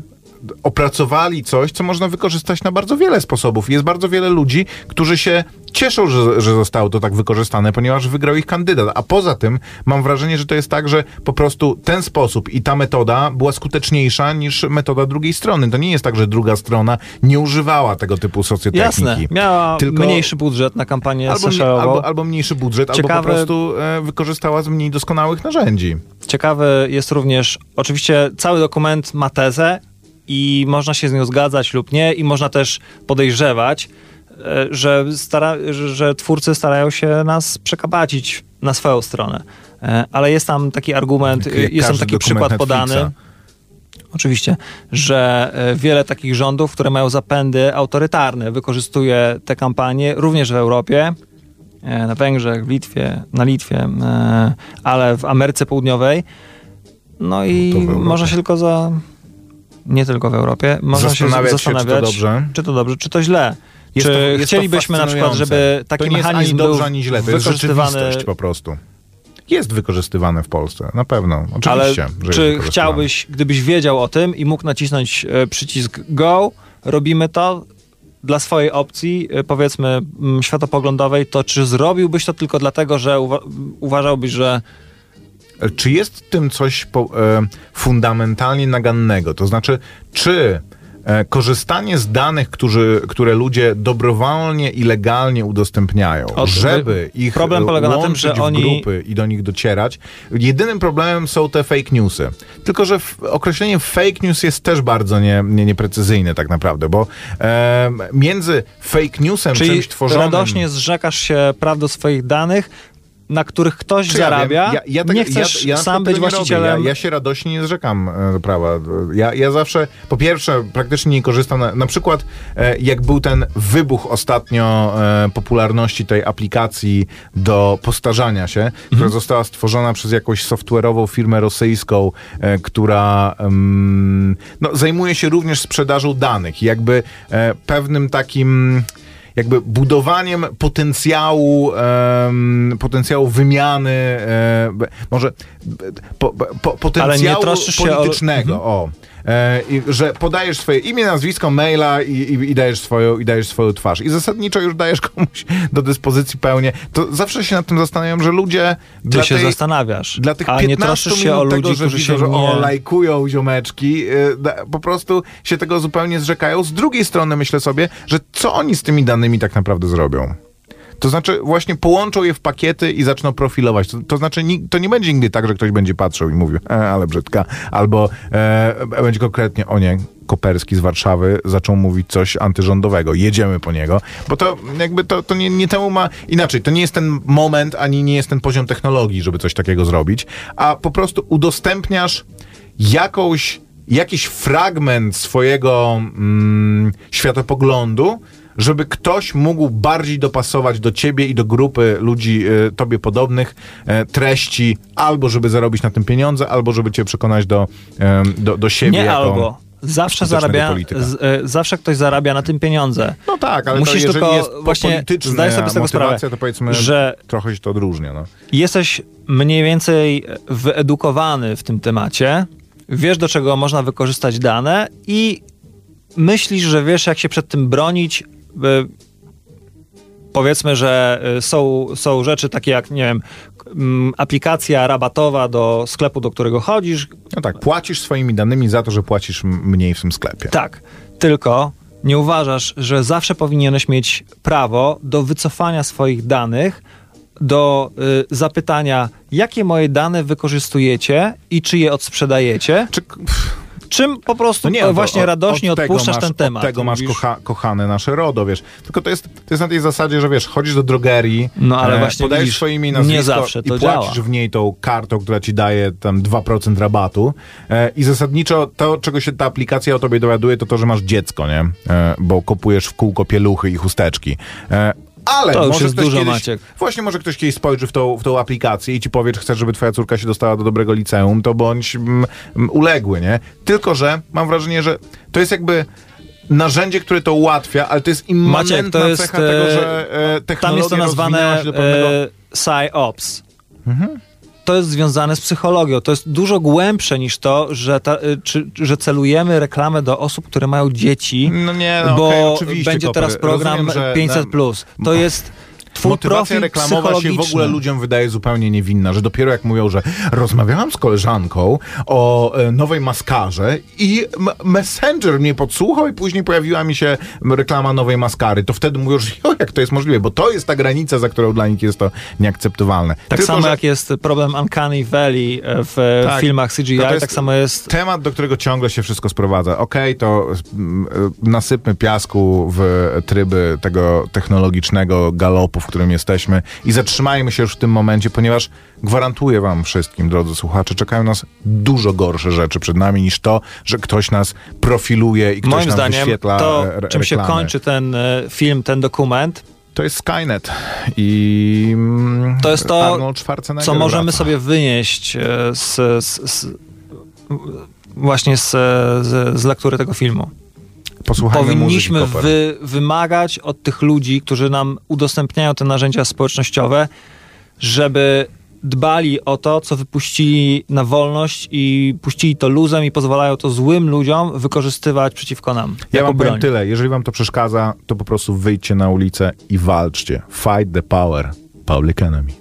opracowali coś, co można wykorzystać na bardzo wiele sposobów. Jest bardzo wiele ludzi, którzy się cieszą, że, że zostało to tak wykorzystane, ponieważ wygrał ich kandydat. A poza tym mam wrażenie, że to jest tak, że po prostu ten sposób i ta metoda była skuteczniejsza niż metoda drugiej strony. To nie jest tak, że druga strona nie używała tego typu socjotechniki. Jasne, miała tylko mniejszy budżet na kampanię albo, nie, albo, albo mniejszy budżet, ciekawe, albo po prostu e, wykorzystała z mniej doskonałych narzędzi. Ciekawy jest również, oczywiście cały dokument ma tezę, i można się z nią zgadzać lub nie, i można też podejrzewać, że, stara, że twórcy starają się nas przekabacić na swoją stronę. Ale jest tam taki argument, jak jest tam taki przykład Netflixa podany. Oczywiście, że wiele takich rządów, które mają zapędy autorytarne, wykorzystuje te kampanie również w Europie, na Węgrzech, w Litwie, na Litwie, ale w Ameryce Południowej. No i można się tylko za... Nie tylko w Europie. Można się zastanawiać, czy to dobrze, czy to, dobrze, czy to źle. Jest czy to, chcielibyśmy to na przykład, żeby taki to mechanizm był dobrze, ani źle. To wykorzystywany... Jest po prostu. Jest wykorzystywane w Polsce, na pewno. Oczywiście. Ale czy chciałbyś, gdybyś wiedział o tym i mógł nacisnąć przycisk go, robimy to dla swojej opcji, powiedzmy, światopoglądowej, to czy zrobiłbyś to tylko dlatego, że uwa- uważałbyś, że... Czy jest w tym coś po, e, fundamentalnie nagannego? To znaczy, czy e, korzystanie z danych, którzy, które ludzie dobrowolnie i legalnie udostępniają, Od, żeby ich problem polega na tym, że oni... grupy i do nich docierać, jedynym problemem są te fake newsy. Tylko że f- określenie fake news jest też bardzo nie, nie, nieprecyzyjne tak naprawdę, bo e, między fake newsem, czyli czymś tworzonym... Czyli radośnie zrzekasz się praw do swoich danych, na których ktoś Czy zarabia, ja, ja, ja tak, nie chcesz ja, ja sam być właścicielem. Ja, ja się radośnie nie zrzekam e, prawa. Ja, ja zawsze, po pierwsze, praktycznie nie korzystam. Na, na przykład, e, jak był ten wybuch ostatnio e, popularności tej aplikacji do postarzania się, mhm. która została stworzona przez jakąś software'ową firmę rosyjską, e, która mm, no, zajmuje się również sprzedażą danych. Jakby e, pewnym takim... jakby budowaniem potencjału um, potencjału wymiany um, może po, po, potencjału politycznego. O... o. E, i, że podajesz swoje imię, nazwisko, maila i, i, i, dajesz swoją, i dajesz swoją twarz. I zasadniczo już dajesz komuś do dyspozycji pełnię. To zawsze się nad tym zastanawiam, że ludzie... Ty dla się tej, zastanawiasz, dla tych a nie troszysz się o ludzi, tego, którzy widzą, się że nie... o, lajkują ziomeczki, y, da, po prostu się tego zupełnie zrzekają. Z drugiej strony myślę sobie, że co oni z tymi danymi tak naprawdę zrobią? To znaczy właśnie połączą je w pakiety i zaczną profilować. To, to znaczy ni- to nie będzie nigdy tak, że ktoś będzie patrzył i mówił, e, ale brzydka, albo e, będzie konkretnie, o nie, Koperski z Warszawy zaczął mówić coś antyrządowego. Jedziemy po niego. Bo to jakby to, to nie, nie temu ma... Inaczej, to nie jest ten moment, ani nie jest ten poziom technologii, żeby coś takiego zrobić, a po prostu udostępniasz jakąś, jakiś fragment swojego mm, światopoglądu, żeby ktoś mógł bardziej dopasować do ciebie i do grupy ludzi y, tobie podobnych y, treści, albo żeby zarobić na tym pieniądze, albo żeby cię przekonać do, y, do, do siebie. Nie jako albo. Zawsze zarabia, z, y, zawsze ktoś zarabia na tym pieniądze. No tak, ale musisz to, tylko jest właśnie zdaj sobie z tego sprawę, to powiedzmy, że trochę się to odróżnia. No. Jesteś mniej więcej wyedukowany w tym temacie, wiesz, do czego można wykorzystać dane i myślisz, że wiesz, jak się przed tym bronić. Powiedzmy, że są, są rzeczy takie jak, nie wiem, aplikacja rabatowa do sklepu, do którego chodzisz. No tak, płacisz swoimi danymi za to, że płacisz mniej w tym sklepie. Tak, tylko nie uważasz, że zawsze powinieneś mieć prawo do wycofania swoich danych, do y, zapytania, jakie moje dane wykorzystujecie i czy je odsprzedajecie? Czy... Czym po prostu no nie, to właśnie od, radośnie od odpuszczasz masz, ten temat. Od tego masz kocha, kochane nasze RODO, wiesz. Tylko to jest, to jest na tej zasadzie, że wiesz, chodzisz do drogerii, no, ale e, właśnie podajesz widzisz, swoje imię i nazwisko nie zawsze to i płacisz działa. W niej tą kartą, która ci daje tam dwa procent rabatu e, i zasadniczo to, czego się ta aplikacja o tobie dowiaduje, to to, że masz dziecko, nie? E, bo kupujesz w kółko pieluchy i chusteczki. E, Ale to może ktoś dużo, kiedyś, Maciek. Właśnie może ktoś kiedyś spojrzy w tą, w tą aplikację i ci powie, że chcesz, żeby twoja córka się dostała do dobrego liceum, to bądź m, m, uległy, nie? Tylko, że mam wrażenie, że to jest jakby narzędzie, które to ułatwia, ale to jest immanentna cecha tego, że e, technologia tam jest to nazwane się do pewnego... e, psy-ops. Mhm. To jest związane z psychologią. To jest dużo głębsze niż to, że, ta, czy, że celujemy reklamę do osób, które mają dzieci, no nie, no bo okay, będzie teraz program rozumiem, pięćset plus. Plus. To jest... Twój motywacja reklamowa się w ogóle ludziom wydaje zupełnie niewinna, że dopiero jak mówią, że rozmawiałam z koleżanką o nowej maskarze i Messenger mnie podsłuchał i później pojawiła mi się reklama nowej maskary, to wtedy mówią, że jo, jak to jest możliwe, bo to jest ta granica, za którą dla nich jest to nieakceptowalne. Tak Tylko, samo że... jak jest problem Uncanny Valley w tak, filmach C G I, to to jest tak samo jest... Temat, do którego ciągle się wszystko sprowadza. Okej, okay, to nasypmy piasku w tryby tego technologicznego galopu, w którym jesteśmy i zatrzymajmy się już w tym momencie, ponieważ gwarantuję wam wszystkim, drodzy słuchacze, czekają nas dużo gorsze rzeczy przed nami niż to, że ktoś nas profiluje i ktoś Moim nam zdaniem wyświetla to, re- czym się kończy ten film, ten dokument, to jest Skynet i to jest to, Arnold Schwarzenegger co możemy wraca. sobie wynieść z, z, z, właśnie z, z, z lektury tego filmu. Posłuchajmy Powinniśmy muzyki, wy, wymagać od tych ludzi, którzy nam udostępniają te narzędzia społecznościowe, żeby dbali o to, co wypuścili na wolność i puścili to luzem i pozwalają to złym ludziom wykorzystywać przeciwko nam. Ja wam powiem tyle. Jeżeli wam to przeszkadza, to po prostu wyjdźcie na ulicę i walczcie. Fight the power. Public enemy.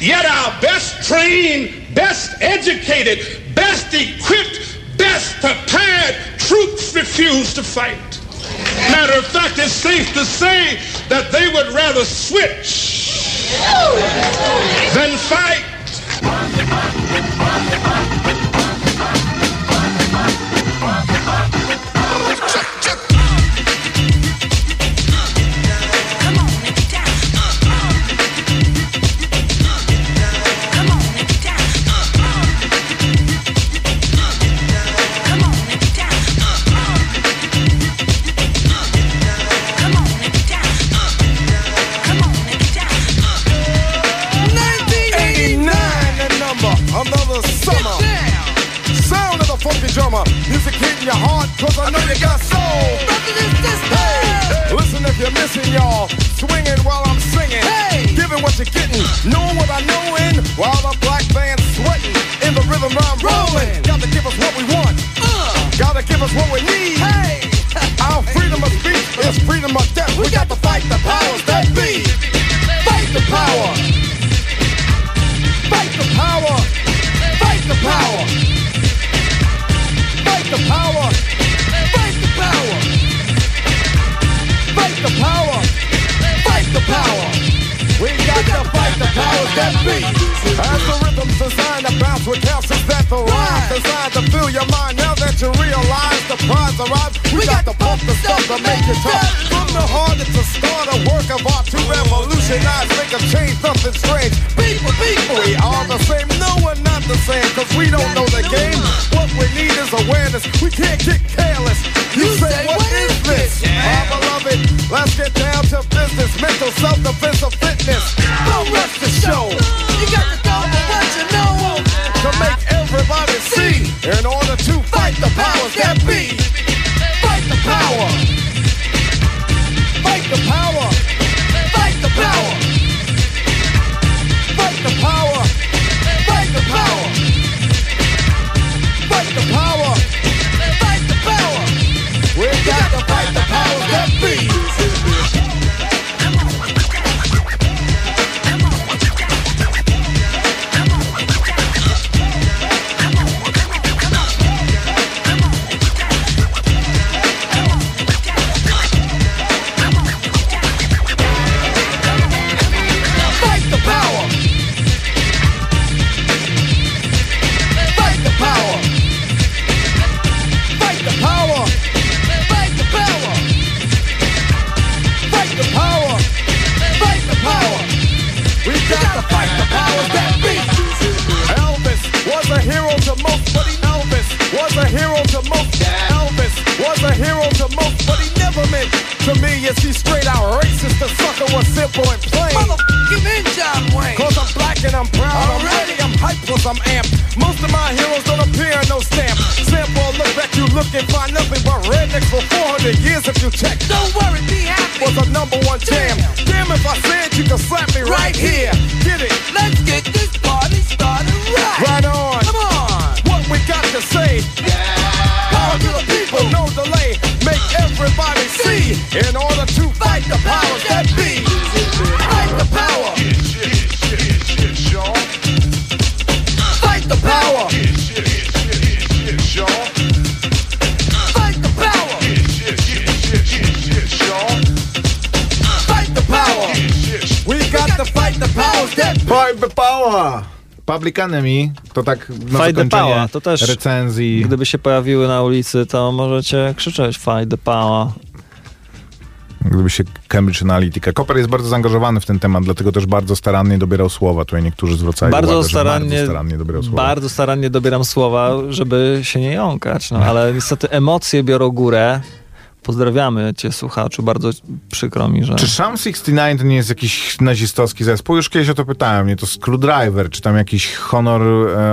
Yet our best trained, best educated, best equipped, best prepared troops refuse to fight. Matter of fact, it's safe to say that they would rather switch than fight. Music hitting your heart, cause I know you got soul. Hey, listen if you're missing, y'all. Swinging while I'm singing. Hey, giving what you're getting. Knowing what I know in. While the black band's sweating. In the rhythm I'm rolling. Gotta give us what we want. Uh, Gotta give us what we need. Hey, our freedom of speech is freedom of death. We got to fight the powers that be. Fight the power. Fight the power. Fight the power. Fight the power. Fight the power, fight the power, fight the power, fight the power, we got to fight the powers that be. As the rhythm's designed to bounce with calcium that the rhyme, designed to fill your mind now that you realize the prize arrives, we, we got, got to pump the stuff to make you tough. From the heart it's a start, a work of art to revolutionize, make a change, nothing strange. People, people, we all the same, no one not the same, cause we don't know the game. What we need is awareness, we can't get careless. You, you say, say what, what is this? Yeah. My beloved, let's get down to business. Mental self-defense or fitness. Don't rest the show. You got to go for what you know. To make everybody see. In order to fight the powers that be. Fight the power. Fight the power. Fight the power. Fight the power. Fight the power. Fight the power. Fight the power. We got to fight the powers that be. In order to fight the powers that be. Fight the powers. Public Enemy, to tak na Fight the Power, to też recenzji. Gdyby się pojawiły na ulicy, to możecie krzyczeć Fight the Power. Gdyby się Cambridge Analytica. Koper jest bardzo zaangażowany w ten temat, dlatego też bardzo starannie dobierał słowa. Tutaj niektórzy zwracają bardzo uwagę, starannie, bardzo starannie dobierał słowa. Bardzo starannie dobieram słowa, żeby się nie jąkać. No, ale niestety emocje biorą górę. Pozdrawiamy cię, słuchaczu. Bardzo przykro mi, że... Czy Sham sześćdziesiąt dziewięć to nie jest jakiś nazistowski zespół? Już kiedyś o to pytałem. Nie, to Screwdriver, czy tam jakiś Honor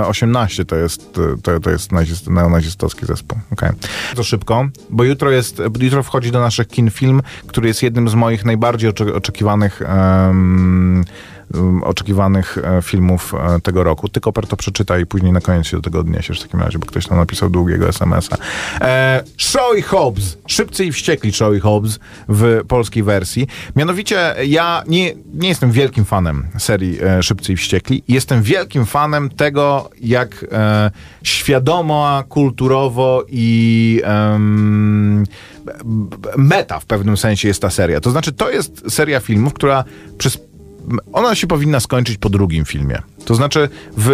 osiemnaście to jest, to, to jest nazist, neonazistowski zespół. Okay. To szybko, bo jutro jest, jutro wchodzi do naszych kin film, który jest jednym z moich najbardziej oczekiwanych um, oczekiwanych filmów tego roku. Ty, Koper, to przeczytaj i później na koniec się do tego odniesiesz w takim razie, bo ktoś tam napisał długiego es em es a. E, Shaw i Hobbs. Szybcy i wściekli Shaw i Hobbs w polskiej wersji. Mianowicie ja nie, nie jestem wielkim fanem serii e, Szybcy i wściekli. Jestem wielkim fanem tego, jak e, świadomo, kulturowo i em, meta w pewnym sensie jest ta seria. To znaczy, to jest seria filmów, która przez ona się powinna skończyć po drugim filmie. To znaczy w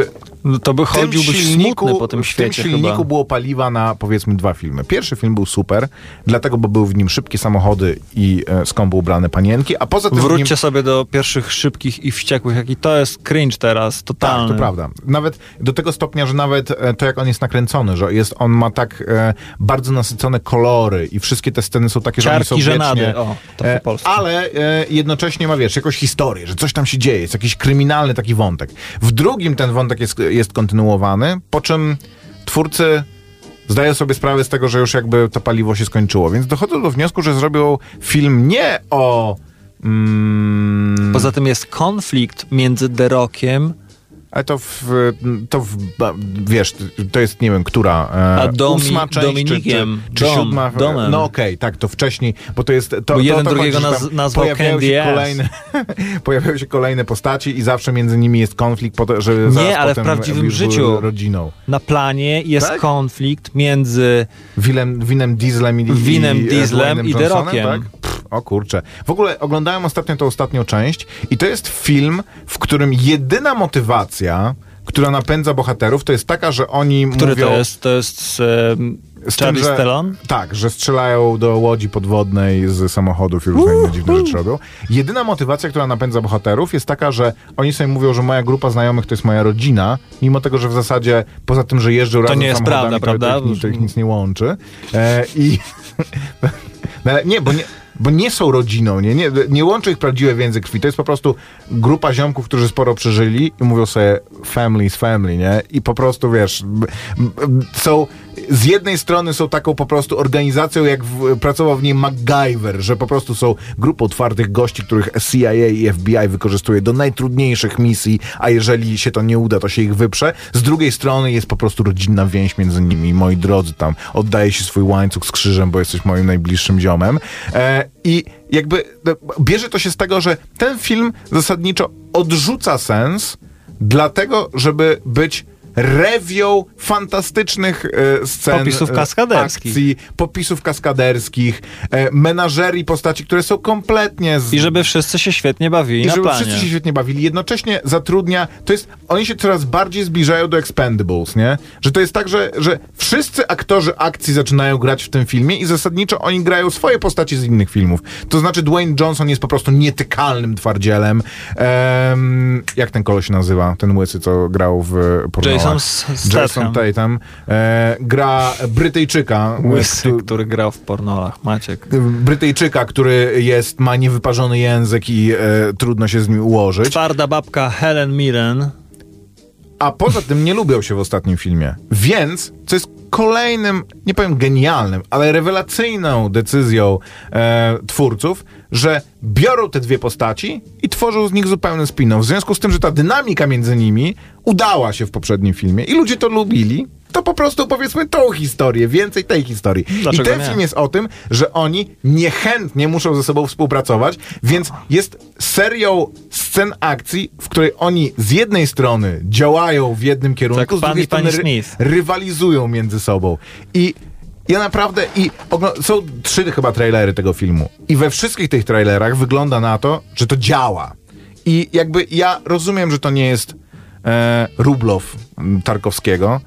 to by chodził tym silniku, smutny po tym świecie. W tym silniku chyba było paliwa na, powiedzmy, dwa filmy. Pierwszy film był super, dlatego, bo były w nim szybkie samochody i e, skąpo ubrane panienki, a poza tym... Wróćcie nim... sobie do pierwszych szybkich i wściekłych, jaki to jest cringe teraz, totalny. Tak, to prawda. Nawet do tego stopnia, że nawet e, to, jak on jest nakręcony, że jest, on ma tak e, bardzo nasycone kolory i wszystkie te sceny są takie, Ciarki, że oni są żenady. Wiecznie... O, to e, ale e, jednocześnie ma, wiesz, jakąś historię, że coś tam się dzieje, jest jakiś kryminalny taki wątek. W drugim ten wątek jest jest kontynuowany, po czym twórcy zdają sobie sprawę z tego, że już jakby to paliwo się skończyło, więc dochodzą do wniosku, że zrobią film nie o... Mm, poza tym jest konflikt między The Rockiem. Ale to w, to w, wiesz, to jest, nie wiem, która, e, a domi, ósma część, Dominikiem, czy, czy, czy dom, siódma, domem. No okej, okay, tak, to wcześniej, bo to jest, to, bo to, jeden to drugiego chodzi, naz- nazwał pojawiają Candy się kolejne, pojawiają się kolejne postaci i zawsze między nimi jest konflikt, po to, że nie, zaraz ale potem w prawdziwym życiu, rodziną. Na planie jest tak? konflikt między Willem, Winem Dieslem i, Winem i, Dieslem i The Rockiem. Tak? Pff, o kurczę. W ogóle oglądałem ostatnio tą ostatnią część i to jest film, w którym jedyna motywacja, która napędza bohaterów, to jest taka, że oni Który mówią... to jest? To jest z, e, z Charlie Stellon? Tak, że strzelają do łodzi podwodnej z samochodów i różne inne dziwne rzeczy robią. Jedyna motywacja, która napędza bohaterów, jest taka, że oni sobie mówią, że moja grupa znajomych to jest moja rodzina, mimo tego, że w zasadzie poza tym, że jeżdżą razem samochodami, prawda, to, prawda? To, ich, to ich nic nie łączy. E, i nie, bo nie... Bo nie są rodziną, nie, nie, nie łączy ich prawdziwe więzy krwi. To jest po prostu grupa ziomków, którzy sporo przeżyli i mówią sobie family is family, nie? I po prostu, wiesz, są, z jednej strony są taką po prostu organizacją, jak w, pracował w niej MacGyver, że po prostu są grupą twardych gości, których C I A i F B I wykorzystuje do najtrudniejszych misji, a jeżeli się to nie uda, to się ich wyprze. Z drugiej strony jest po prostu rodzinna więź między nimi. Moi drodzy, tam oddaję się swój łańcuch z krzyżem, bo jesteś moim najbliższym ziomem. E, I jakby bierze to się z tego, że ten film zasadniczo odrzuca sens, dlatego, żeby być rewią fantastycznych e, scen, popisów kaskaderskich, akcji, popisów kaskaderskich, e, menażerii postaci, które są kompletnie... Z... I żeby wszyscy się świetnie bawili I na żeby planie. wszyscy się świetnie bawili. Jednocześnie zatrudnia... To jest, oni się coraz bardziej zbliżają do Expendables, nie? Że to jest tak, że, że wszyscy aktorzy akcji zaczynają grać w tym filmie i zasadniczo oni grają swoje postaci z innych filmów. To znaczy Dwayne Johnson jest po prostu nietykalnym twardzielem. Ehm, jak ten koleś się nazywa? Ten łysy, co grał w porno. Jason Tatum e, gra Brytyjczyka. Łysy, kto, który grał w pornolach. Maciek. Brytyjczyka, który jest, ma niewyparzony język i e, trudno się z nim ułożyć. Twarda babka Helen Mirren. A poza tym nie lubią się w ostatnim filmie. Więc, co jest kolejnym, nie powiem genialnym, ale rewelacyjną decyzją e, twórców, że biorą te dwie postaci i tworzą z nich zupełny spin-off. W związku z tym, że ta dynamika między nimi udała się w poprzednim filmie i ludzie to lubili, to po prostu powiedzmy tą historię, więcej tej historii. Dlaczego I ten nie? film jest o tym, że oni niechętnie muszą ze sobą współpracować, więc jest serią scen akcji, w której oni z jednej strony działają w jednym kierunku, tak, z drugiej strony ry- rywalizują między sobą. I ja naprawdę... i ogl- Są trzy chyba trailery tego filmu. I we wszystkich tych trailerach wygląda na to, że to działa. I jakby ja rozumiem, że to nie jest e, Rublow Tarkowskiego,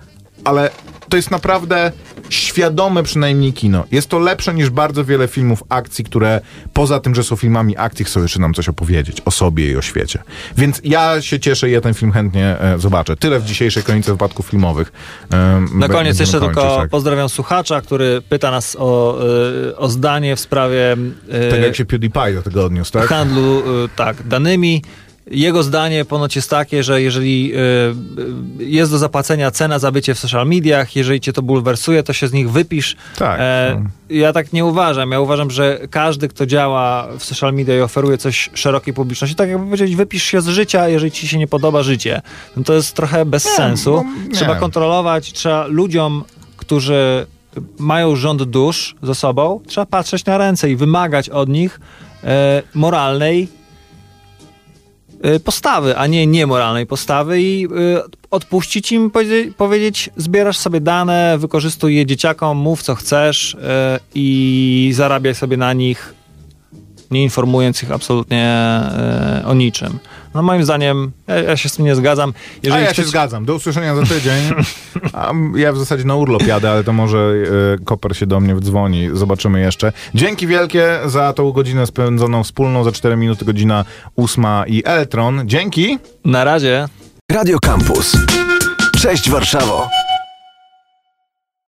ale to jest naprawdę świadome przynajmniej kino. Jest to lepsze niż bardzo wiele filmów akcji, które poza tym, że są filmami akcji, chcą jeszcze nam coś opowiedzieć o sobie i o świecie. Więc ja się cieszę i ja ten film chętnie e, zobaczę. Tyle w dzisiejszej Kronice Wypadków Filmowych. E, Na koniec jeszcze kończyć, tylko tak. Pozdrawiam słuchacza, który pyta nas o, y, o zdanie w sprawie... Y, tak jak się PewDiePie do tego odniósł, tak? Handlu, y, tak, danymi. Jego zdanie ponoć jest takie, że jeżeli y, jest do zapłacenia cena za bycie w social mediach, jeżeli cię to bulwersuje, to się z nich wypisz. Tak. E, ja tak nie uważam. Ja uważam, że każdy, kto działa w social media i oferuje coś szerokiej publiczności, tak jakby powiedzieć, wypisz się z życia, jeżeli ci się nie podoba życie. No to jest trochę bez nie, sensu. Bo, nie. Trzeba kontrolować, trzeba ludziom, którzy mają rząd dusz ze sobą, trzeba patrzeć na ręce i wymagać od nich y, moralnej postawy, a nie niemoralnej postawy i y, odpuścić im, powie- powiedzieć, zbierasz sobie dane, wykorzystuj je dzieciakom, mów co chcesz y, i zarabiaj sobie na nich, nie informując ich absolutnie y, o niczym. No moim zdaniem, ja, ja się z tym nie zgadzam. Jeżeli a ja chcesz... się zgadzam. Do usłyszenia za tydzień. A ja w zasadzie na urlop jadę, ale to może y, Koper się do mnie dzwoni. Zobaczymy jeszcze. Dzięki wielkie za tą godzinę spędzoną wspólną. Za cztery minuty godzina ósma i Eltron. Dzięki. Na razie. Radio Campus. Cześć Warszawo.